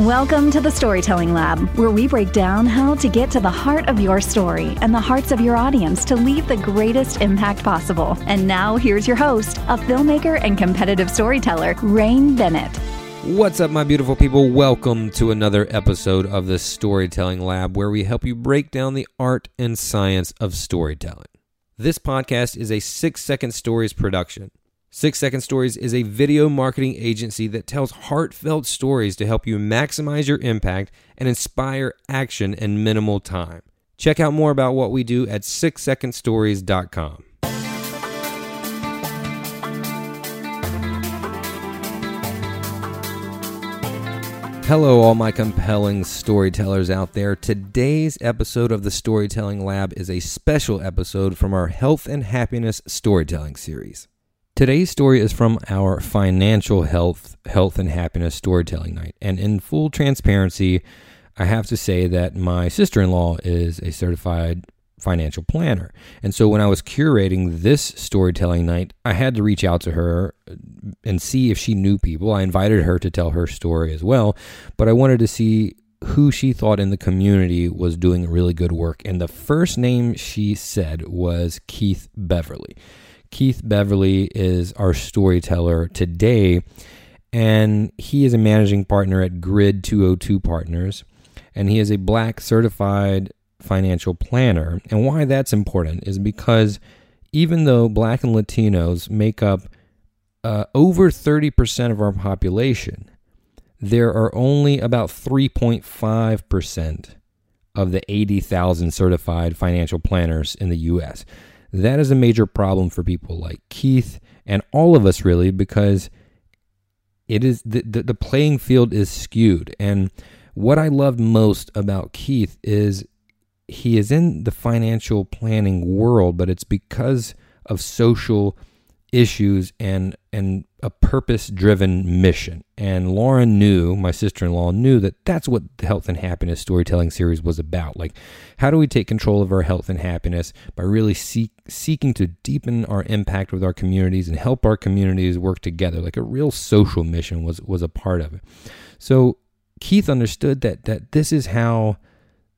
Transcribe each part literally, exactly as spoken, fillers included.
Welcome to the Storytelling Lab, where we break down how to get to the heart of your story and the hearts of your audience to leave the greatest impact possible. And now here's your host, a filmmaker and competitive storyteller, Rain Bennett. What's up, my beautiful people? Welcome to another episode of the Storytelling Lab, where we help you break down the art and science of storytelling. This podcast is a Six Second Stories production. Six Second Stories is a video marketing agency that tells heartfelt stories to help you maximize your impact and inspire action in minimal time. Check out more about what we do at six second stories dot com. Hello, all my compelling storytellers out there. Today's episode of the Storytelling Lab is a special episode from our Health and Happiness Storytelling Series. Today's story is from our Financial Health, Health and Happiness Storytelling Night. And in full transparency, I have to say that my sister-in-law is a certified financial planner. And so when I was curating this storytelling night, I had to reach out to her and see if she knew people. I invited her to tell her story as well, but I wanted to see who she thought in the community was doing really good work. And the first name she said was Keith Beverly. Keith Beverly is our storyteller today, and he is a managing partner at Grid two oh two Partners, and he is a Black certified financial planner. And why that's important is because even though Black and Latinos make up uh, over thirty percent of our population, there are only about three point five percent of the eighty thousand certified financial planners in the U S That is a major problem for people like Keith and all of us, really, because it is the, the, the playing field is skewed. And what I loved most about Keith is he is in the financial planning world, but it's because of social issues and and a purpose-driven mission. And Lauren knew, my sister-in-law knew, that that's what the Health and Happiness Storytelling Series was about. Like, how do we take control of our health and happiness by really seek, seeking to deepen our impact with our communities and help our communities work together? Like, a real social mission was was a part of it. So Keith understood that that this is how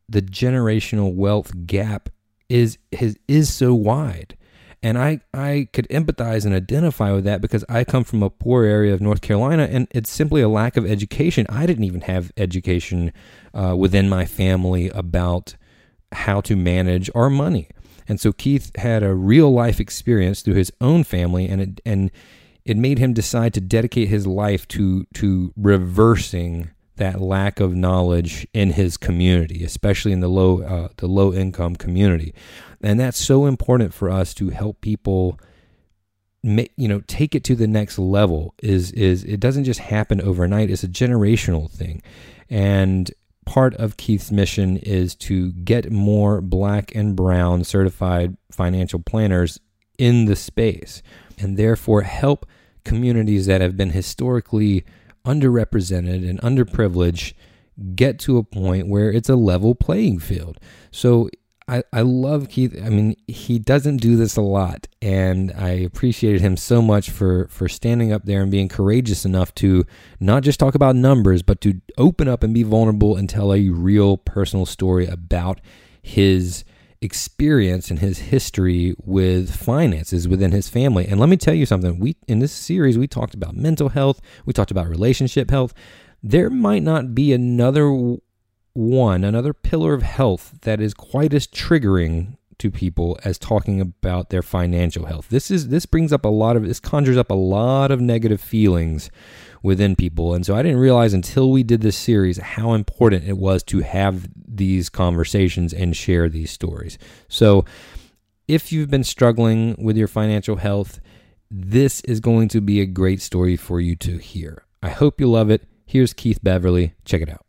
the generational wealth gap is is, is so wide. And I, I could empathize and identify with that because I come from a poor area of North Carolina, and it's simply a lack of education. I didn't even have education uh, within my family about how to manage our money. And so Keith had a real life experience through his own family, and it, and it made him decide to dedicate his life to to reversing that lack of knowledge in his community, especially in the low uh, the low income community. And that's so important for us to help people make, you know, take it to the next level is, is it doesn't just happen overnight. It's a generational thing. And part of Keith's mission is to get more black and brown certified financial planners in the space, and therefore help communities that have been historically underrepresented and underprivileged get to a point where it's a level playing field. So I, I love Keith. I mean, he doesn't do this a lot, and I appreciated him so much for, for standing up there and being courageous enough to not just talk about numbers, but to open up and be vulnerable and tell a real personal story about his experience and his history with finances within his family. And let me tell you something, we in this series, we talked about mental health, we talked about relationship health. There might not be another one, another pillar of health that is quite as triggering to people as talking about their financial health. This is this brings up a lot of, this conjures up a lot of negative feelings within people. And so I didn't realize until we did this series how important it was to have these conversations and share these stories. So if you've been struggling with your financial health, this is going to be a great story for you to hear. I hope you love it. Here's Keith Beverly. Check it out.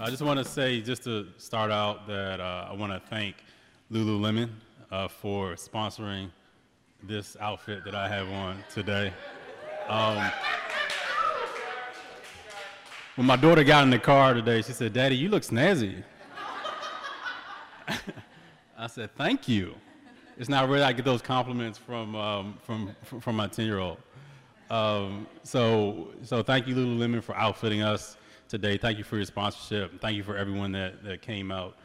I just want to say, just to start out, that uh, I want to thank Lululemon Uh, for sponsoring this outfit that I have on today. Um, when my daughter got in the car today, she said, "Daddy, you look snazzy." I said, "Thank you." It's not really I get those compliments from um, from from my ten-year-old. Um, so so thank you, Lululemon, for outfitting us today. Thank you for your sponsorship. Thank you for everyone that, that came out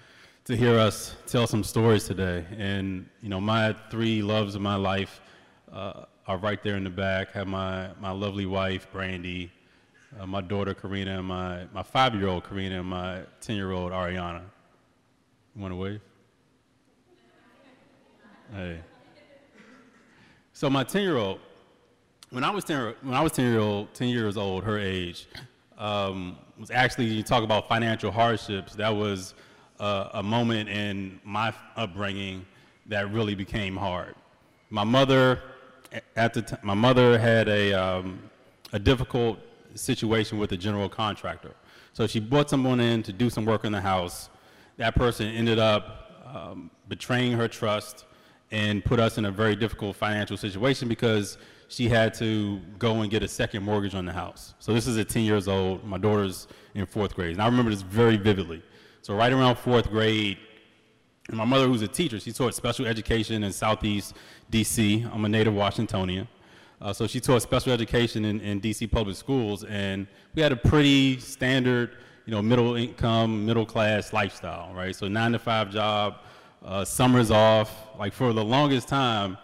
to hear us tell some stories today. And you know, my three loves of my life uh, are right there in the back. Have my my lovely wife Brandy, uh, my daughter Karina, and my my five-year-old Karina, and my ten-year-old Ariana. You want to wave? Hey. So my ten-year-old, when I was ten, when I was ten-year-old, ten years old, her age, um, was actually, you talk about financial hardships. That was Uh, a moment in my upbringing that really became hard. My mother, at the t- my mother had a um, a difficult situation with a general contractor. So she brought someone in to do some work in the house. That person ended up um, betraying her trust and put us in a very difficult financial situation because she had to go and get a second mortgage on the house. So this is at ten years old. My daughter's in fourth grade, and I remember this very vividly. So right around fourth grade, and my mother, who's a teacher, she taught special education in Southeast D C. I'm a native Washingtonian. Uh, so she taught special education in, in D C public schools, and we had a pretty standard, you know, middle income, middle class lifestyle, right? So nine to five job, uh, summers off. Like for the longest time,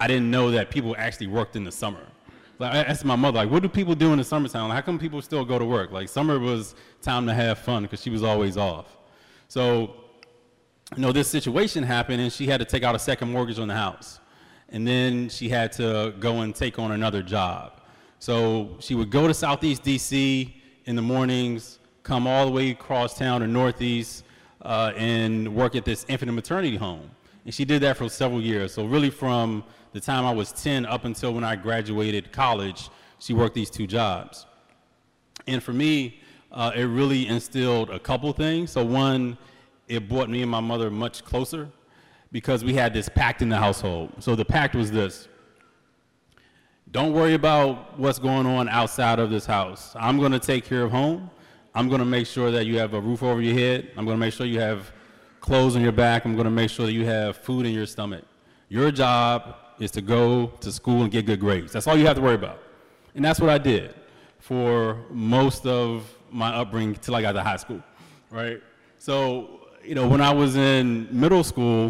I didn't know that people actually worked in the summer. Like I asked my mother, like, what do people do in the summertime? Like, how come people still go to work? Like summer was time to have fun because she was always off. So, you know, this situation happened, and she had to take out a second mortgage on the house. And then she had to go and take on another job. So she would go to Southeast D C in the mornings, come all the way across town to Northeast, uh, and work at this infant and maternity home. And she did that for several years. So really from the time I was ten up until when I graduated college, she worked these two jobs. And for me, Uh, it really instilled a couple things. So one, it brought me and my mother much closer because we had this pact in the household. So the pact was this: don't worry about what's going on outside of this house. I'm gonna take care of home. I'm gonna make sure that you have a roof over your head. I'm gonna make sure you have clothes on your back. I'm gonna make sure that you have food in your stomach. Your job is to go to school and get good grades. That's all you have to worry about. And that's what I did for most of my upbringing till I got to high school, right? So, you know, when I was in middle school,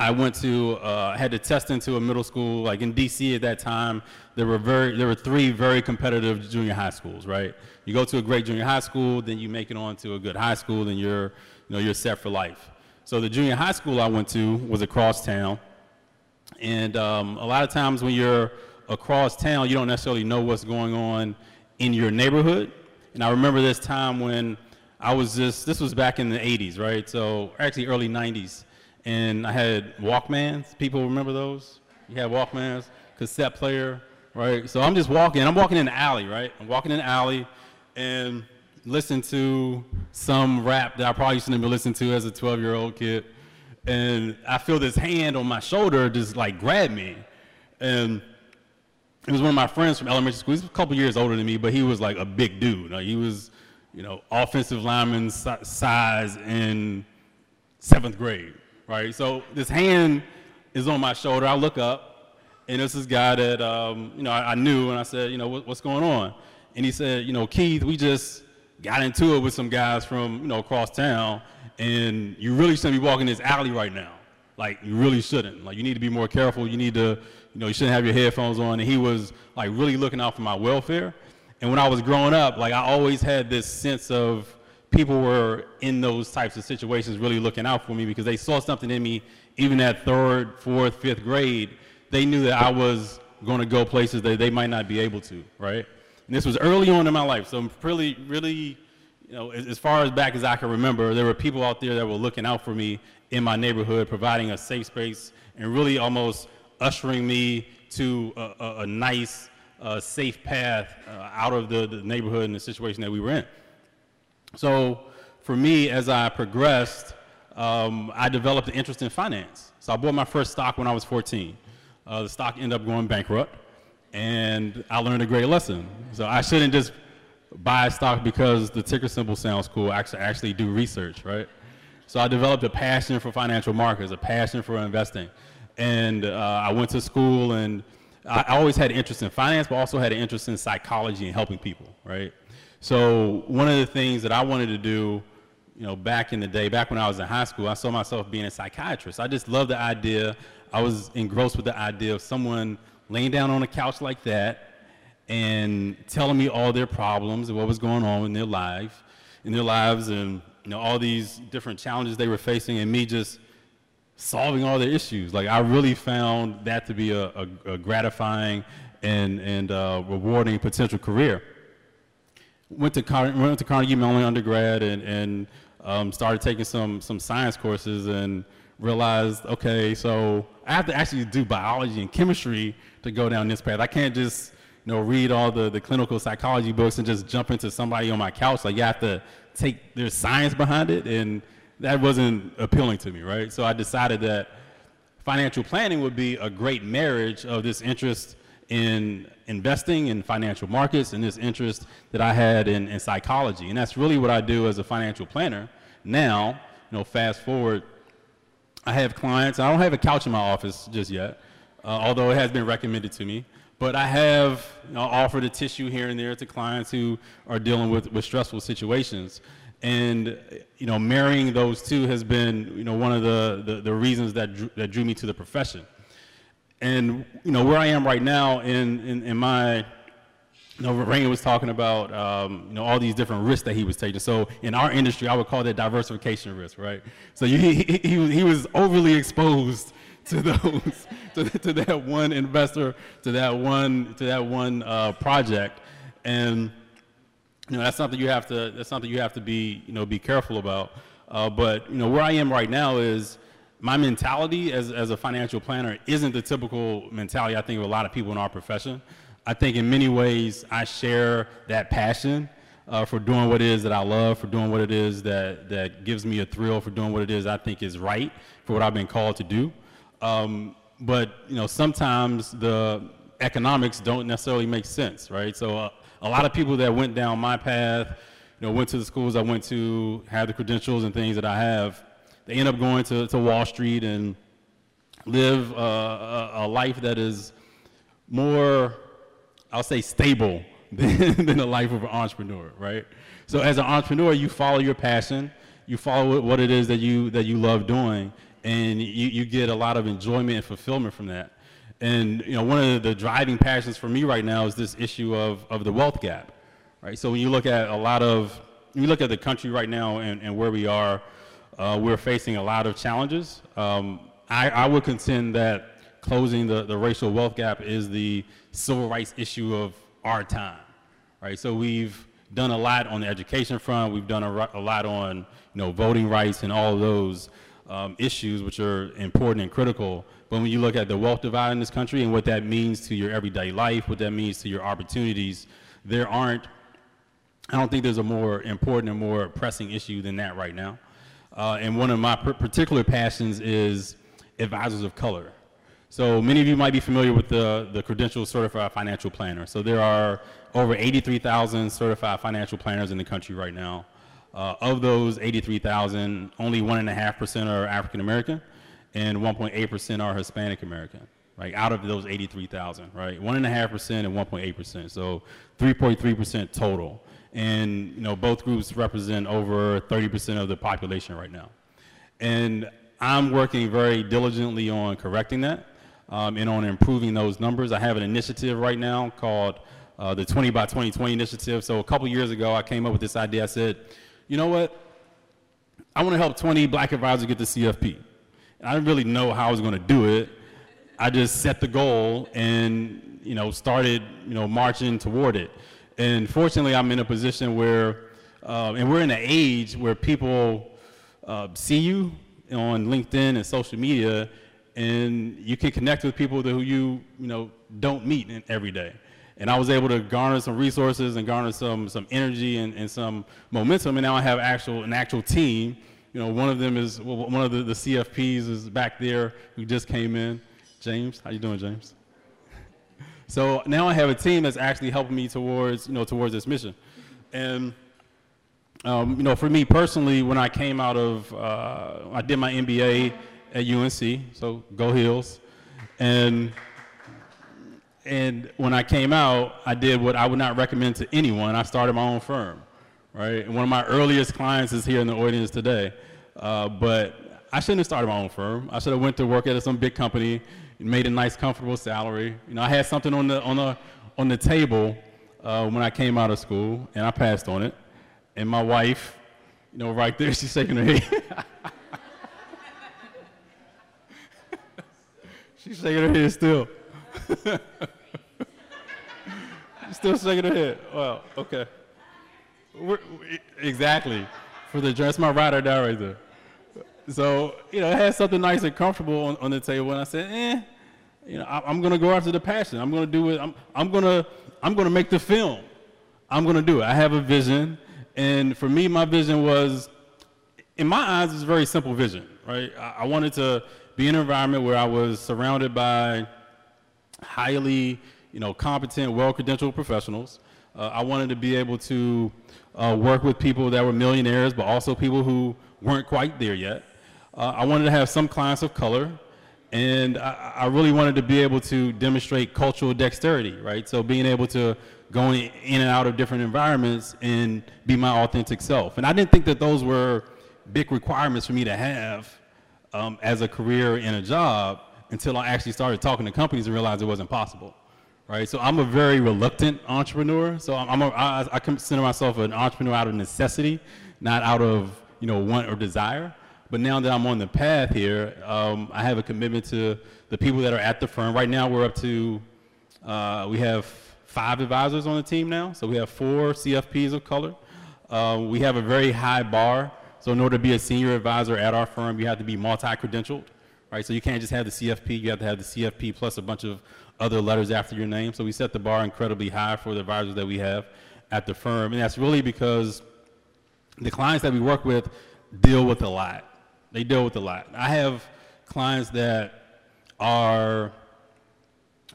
I went to, uh, had to test into a middle school, like in D C at that time, there were very, there were three very competitive junior high schools, right? You go to a great junior high school, then you make it on to a good high school, then you're, you know, you're set for life. So the junior high school I went to was across town. And um, a lot of times when you're across town, you don't necessarily know what's going on in your neighborhood. And I remember this time when I was just, this was back in the eighties, right? So actually early nineties. And I had Walkmans. People remember those? You had Walkmans, cassette player, right? So I'm just walking. I'm walking in the alley, right? I'm walking in the alley and listen to some rap that I probably shouldn't have listened to as a twelve-year-old kid. And I feel this hand on my shoulder just like grab me. And it was one of my friends from elementary school. He's a couple years older than me, but he was like a big dude. Like he was, you know, offensive lineman size in seventh grade, right? So this hand is on my shoulder. I look up, and it's this guy that, um, you know, I, I knew, and I said, you know, what, what's going on? And he said, you know, Keith, we just got into it with some guys from, you know, across town, and you really shouldn't be walking this alley right now. Like, you really shouldn't. Like, you need to be more careful. You need to, you know, you shouldn't have your headphones on. And he was, like, really looking out for my welfare. And when I was growing up, like, I always had this sense of people were in those types of situations really looking out for me because they saw something in me, even at third, fourth, fifth grade, they knew that I was going to go places that they might not be able to, right? And this was early on in my life. So I'm really, really, you know, as, as far as back as I can remember, there were people out there that were looking out for me in my neighborhood, providing a safe space and really almost ushering me to a, a, a nice, a safe path uh, out of the, the neighborhood and the situation that we were in. So for me, as I progressed, um, I developed an interest in finance. So I bought my first stock when I was fourteen. Uh, the stock ended up going bankrupt, and I learned a great lesson. So I shouldn't just buy a stock because the ticker symbol sounds cool. I actually, actually do research, right? So I developed a passion for financial markets, a passion for investing. And uh, I went to school, and I always had an interest in finance, but also had an interest in psychology and helping people, right? So one of the things that I wanted to do, you know, back in the day, back when I was in high school, I saw myself being a psychiatrist. I just loved the idea. I was engrossed with the idea of someone laying down on a couch like that and telling me all their problems and what was going on in their life, in their lives, and, you know, all these different challenges they were facing, and me just solving all the issues. Like, I really found that to be a, a, a gratifying and, and uh, rewarding potential career. Went to, Car went to Carnegie Mellon undergrad and, and um, started taking some, some science courses and realized, okay, so I have to actually do biology and chemistry to go down this path. I can't just, you know, read all the, the clinical psychology books and just jump into somebody on my couch. Like, you have to take their science behind it, and that wasn't appealing to me, right? So I decided that financial planning would be a great marriage of this interest in investing in financial markets and this interest that I had in, in psychology. And that's really what I do as a financial planner. Now, you know, fast forward, I have clients. I don't have a couch in my office just yet, uh, although it has been recommended to me. But I have, you know, offered a tissue here and there to clients who are dealing with, with stressful situations. And, you know, marrying those two has been, you know, one of the, the, the reasons that drew, that drew me to the profession. And, you know, where I am right now in, in, in my, you know, Rain was talking about, um, you know, all these different risks that he was taking. So in our industry, I would call that diversification risk, right? So he, he, he was overly exposed to those, to, to that one investor, to that one, to that one uh, project. And, you know, that's something you have to, that's something you have to be, you know, be careful about. Uh, but, you know, where I am right now is my mentality as, as a financial planner isn't the typical mentality I think of a lot of people in our profession. I think in many ways I share that passion uh, for doing what it is that I love, for doing what it is that, that gives me a thrill, for doing what it is I think is right, for what I've been called to do. Um, but, you know, sometimes the economics don't necessarily make sense, right? So, uh, a lot of people that went down my path, you know, went to the schools I went to, had the credentials and things that I have, they end up going to, to Wall Street and live uh, a, a life that is more, I'll say, stable than, than the life of an entrepreneur, right? So as an entrepreneur, you follow your passion, you follow what it is that you, that you love doing, and you, you get a lot of enjoyment and fulfillment from that. And, you know, one of the driving passions for me right now is this issue of, of the wealth gap, right? So when you look at a lot of, when you look at the country right now and, and where we are, uh, we're facing a lot of challenges. Um, I, I would contend that closing the, the racial wealth gap is the civil rights issue of our time, right? So we've done a lot on the education front. We've done a, a lot on, you know, voting rights and all of those um, issues, which are important and critical. But when you look at the wealth divide in this country and what that means to your everyday life, what that means to your opportunities, there aren't, I don't think there's a more important and more pressing issue than that right now. Uh, and one of my particular passions is advisors of color. So many of you might be familiar with the, the Credentialed Certified Financial Planner. So there are over eighty-three thousand certified financial planners in the country right now. Uh, of those eighty-three thousand, only one point five percent are African American and one point eight percent are Hispanic American, right? Out of those eighty-three thousand, right? one point five percent and one point eight percent, so three point three percent total. And you know, both groups represent over thirty percent of the population right now. And I'm working very diligently on correcting that um, and on improving those numbers. I have an initiative right now called uh, the twenty by twenty twenty initiative. So a couple years ago, I came up with this idea. I said, you know what? I want to help twenty black advisors get the C F P. And I didn't really know how I was going to do it. I just set the goal and, you know, started, you know, marching toward it. And fortunately, I'm in a position where, uh, and we're in an age where people uh, see you on LinkedIn and social media, and you can connect with people who you, you know, don't meet in, every day. And I was able to garner some resources and garner some, some energy and, and some momentum, and now I have actual, an actual team. You know, one of them is, well, one of the, the C F Ps is back there who just came in. James, how you doing, James? So now I have a team that's actually helping me towards, you know, towards this mission. And, um, you know, for me personally, when I came out of, uh, I did my M B A at U N C, so go Heels. And, and when I came out, I did what I would not recommend to anyone. I started my own firm, right? And one of my earliest clients is here in the audience today. Uh, but I shouldn't have started my own firm. I should have went to work at some big company, made a nice, comfortable salary. You know, I had something on the on the on the table uh, when I came out of school, and I passed on it. And my wife, you know, right there, she's shaking her head. She's shaking her head still. She's still shaking her head. Wow. Okay. We're, we, exactly. For the dress, my ride or die right there. So, you know, I had something nice and comfortable on, on the table, and I said, eh, you know, I, I'm going to go after the passion. I'm going to do it. I'm, I'm going to I'm gonna make the film. I'm going to do it. I have a vision, and for me, my vision was, in my eyes, it's a very simple vision, right? I, I wanted to be in an environment where I was surrounded by highly, you know, competent, well-credentialed professionals. Uh, I wanted to be able to uh, work with people that were millionaires, but also people who weren't quite there yet. Uh, I wanted to have some clients of color, and I, I really wanted to be able to demonstrate cultural dexterity, right? So being able to go in, in and out of different environments and be my authentic self. And I didn't think that those were big requirements for me to have um, as a career and a job until I actually started talking to companies and realized it wasn't possible, right? So I'm a very reluctant entrepreneur. So I'm, I'm a, I, I consider myself an entrepreneur out of necessity, not out of, you know, want or desire. But now that I'm on the path here, um, I have a commitment to the people that are at the firm. Right now we're up to, uh, we have five advisors on the team now. So we have four C F Ps of color. Uh, we have a very high bar. So in order to be a senior advisor at our firm, you have to be multi-credentialed, right? So you can't just have the C F P, you have to have the C F P plus a bunch of other letters after your name. So we set the bar incredibly high for the advisors that we have at the firm. And that's really because the clients that we work with deal with a lot. They deal with a lot. I have clients that are,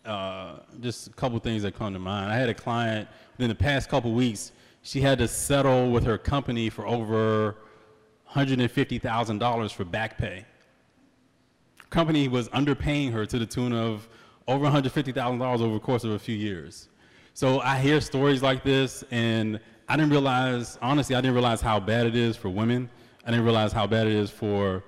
uh, just a couple things that come to mind. I had a client within the past couple weeks, she had to settle with her company for over one hundred fifty thousand dollars for back pay. The company was underpaying her to the tune of over one hundred fifty thousand dollars over the course of a few years. So I hear stories like this, and I didn't realize, honestly, I didn't realize how bad it is for women. I didn't realize how bad it is for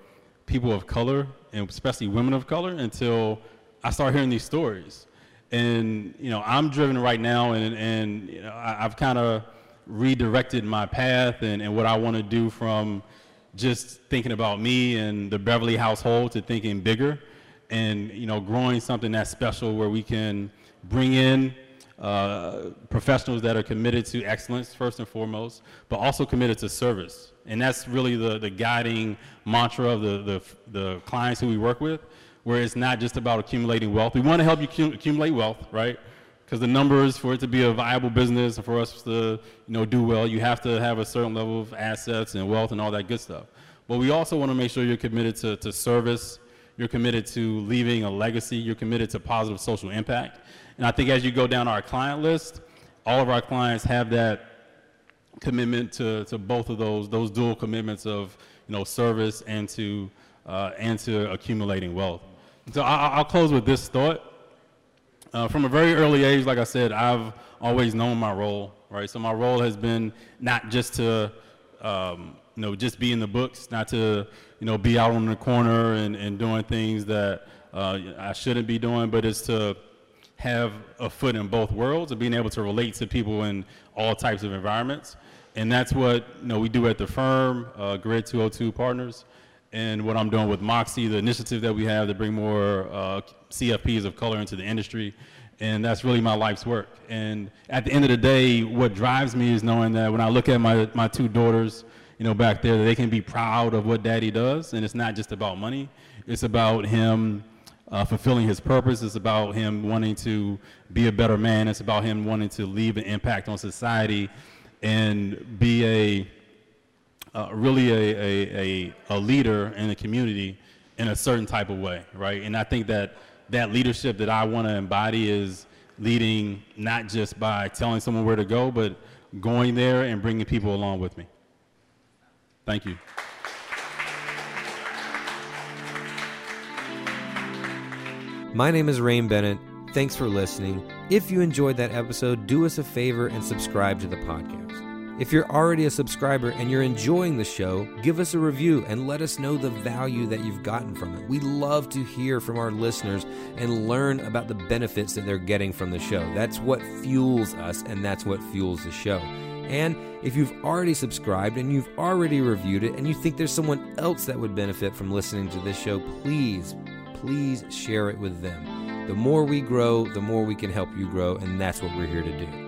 people of color, and especially women of color, until I started hearing these stories. And, you know, I'm driven right now, and, and you know, I, I've kind of redirected my path and, and what I want to do from just thinking about me and the Beverly household to thinking bigger and, you know, growing something that's special where we can bring in uh, professionals that are committed to excellence first and foremost, but also committed to service. And that's really the, the guiding mantra of the, the, the clients who we work with, where it's not just about accumulating wealth. We want to help you cum accumulate wealth, right? Because the numbers, for it to be a viable business and for us to, you know, do well, you have to have a certain level of assets and wealth and all that good stuff. But we also want to make sure you're committed to, to service, you're committed to leaving a legacy, you're committed to positive social impact. And I think as you go down our client list, all of our clients have that commitment to, to both of those, those dual commitments of, you know, service and to, uh, and to accumulating wealth. So I, I'll close with this thought. Uh, from a very early age, like I said, I've always known my role, right? So my role has been not just to, um, you know, just be in the books, not to, you know, be out on the corner and, and doing things that uh, I shouldn't be doing, but it's to have a foot in both worlds and being able to relate to people in all types of environments. And that's what, you know, we do at the firm, uh, Grid two oh two Partners, and what I'm doing with Moxie, the initiative that we have to bring more uh, C F Ps of color into the industry. And that's really my life's work. And at the end of the day, what drives me is knowing that when I look at my, my two daughters, you know, back there, they can be proud of what daddy does. And it's not just about money. It's about him uh, fulfilling his purpose. It's about him wanting to be a better man. It's about him wanting to leave an impact on society and be a, Uh, really a, a, a, a leader in the community in a certain type of way, right? And I think that that leadership that I want to embody is leading not just by telling someone where to go, but going there and bringing people along with me. Thank you. My name is Rain Bennett. Thanks for listening. If you enjoyed that episode, do us a favor and subscribe to the podcast. If you're already a subscriber and you're enjoying the show, give us a review and let us know the value that you've gotten from it. We love to hear from our listeners and learn about the benefits that they're getting from the show. That's what fuels us, and that's what fuels the show. And if you've already subscribed and you've already reviewed it and you think there's someone else that would benefit from listening to this show, please, please share it with them. The more we grow, the more we can help you grow, and that's what we're here to do.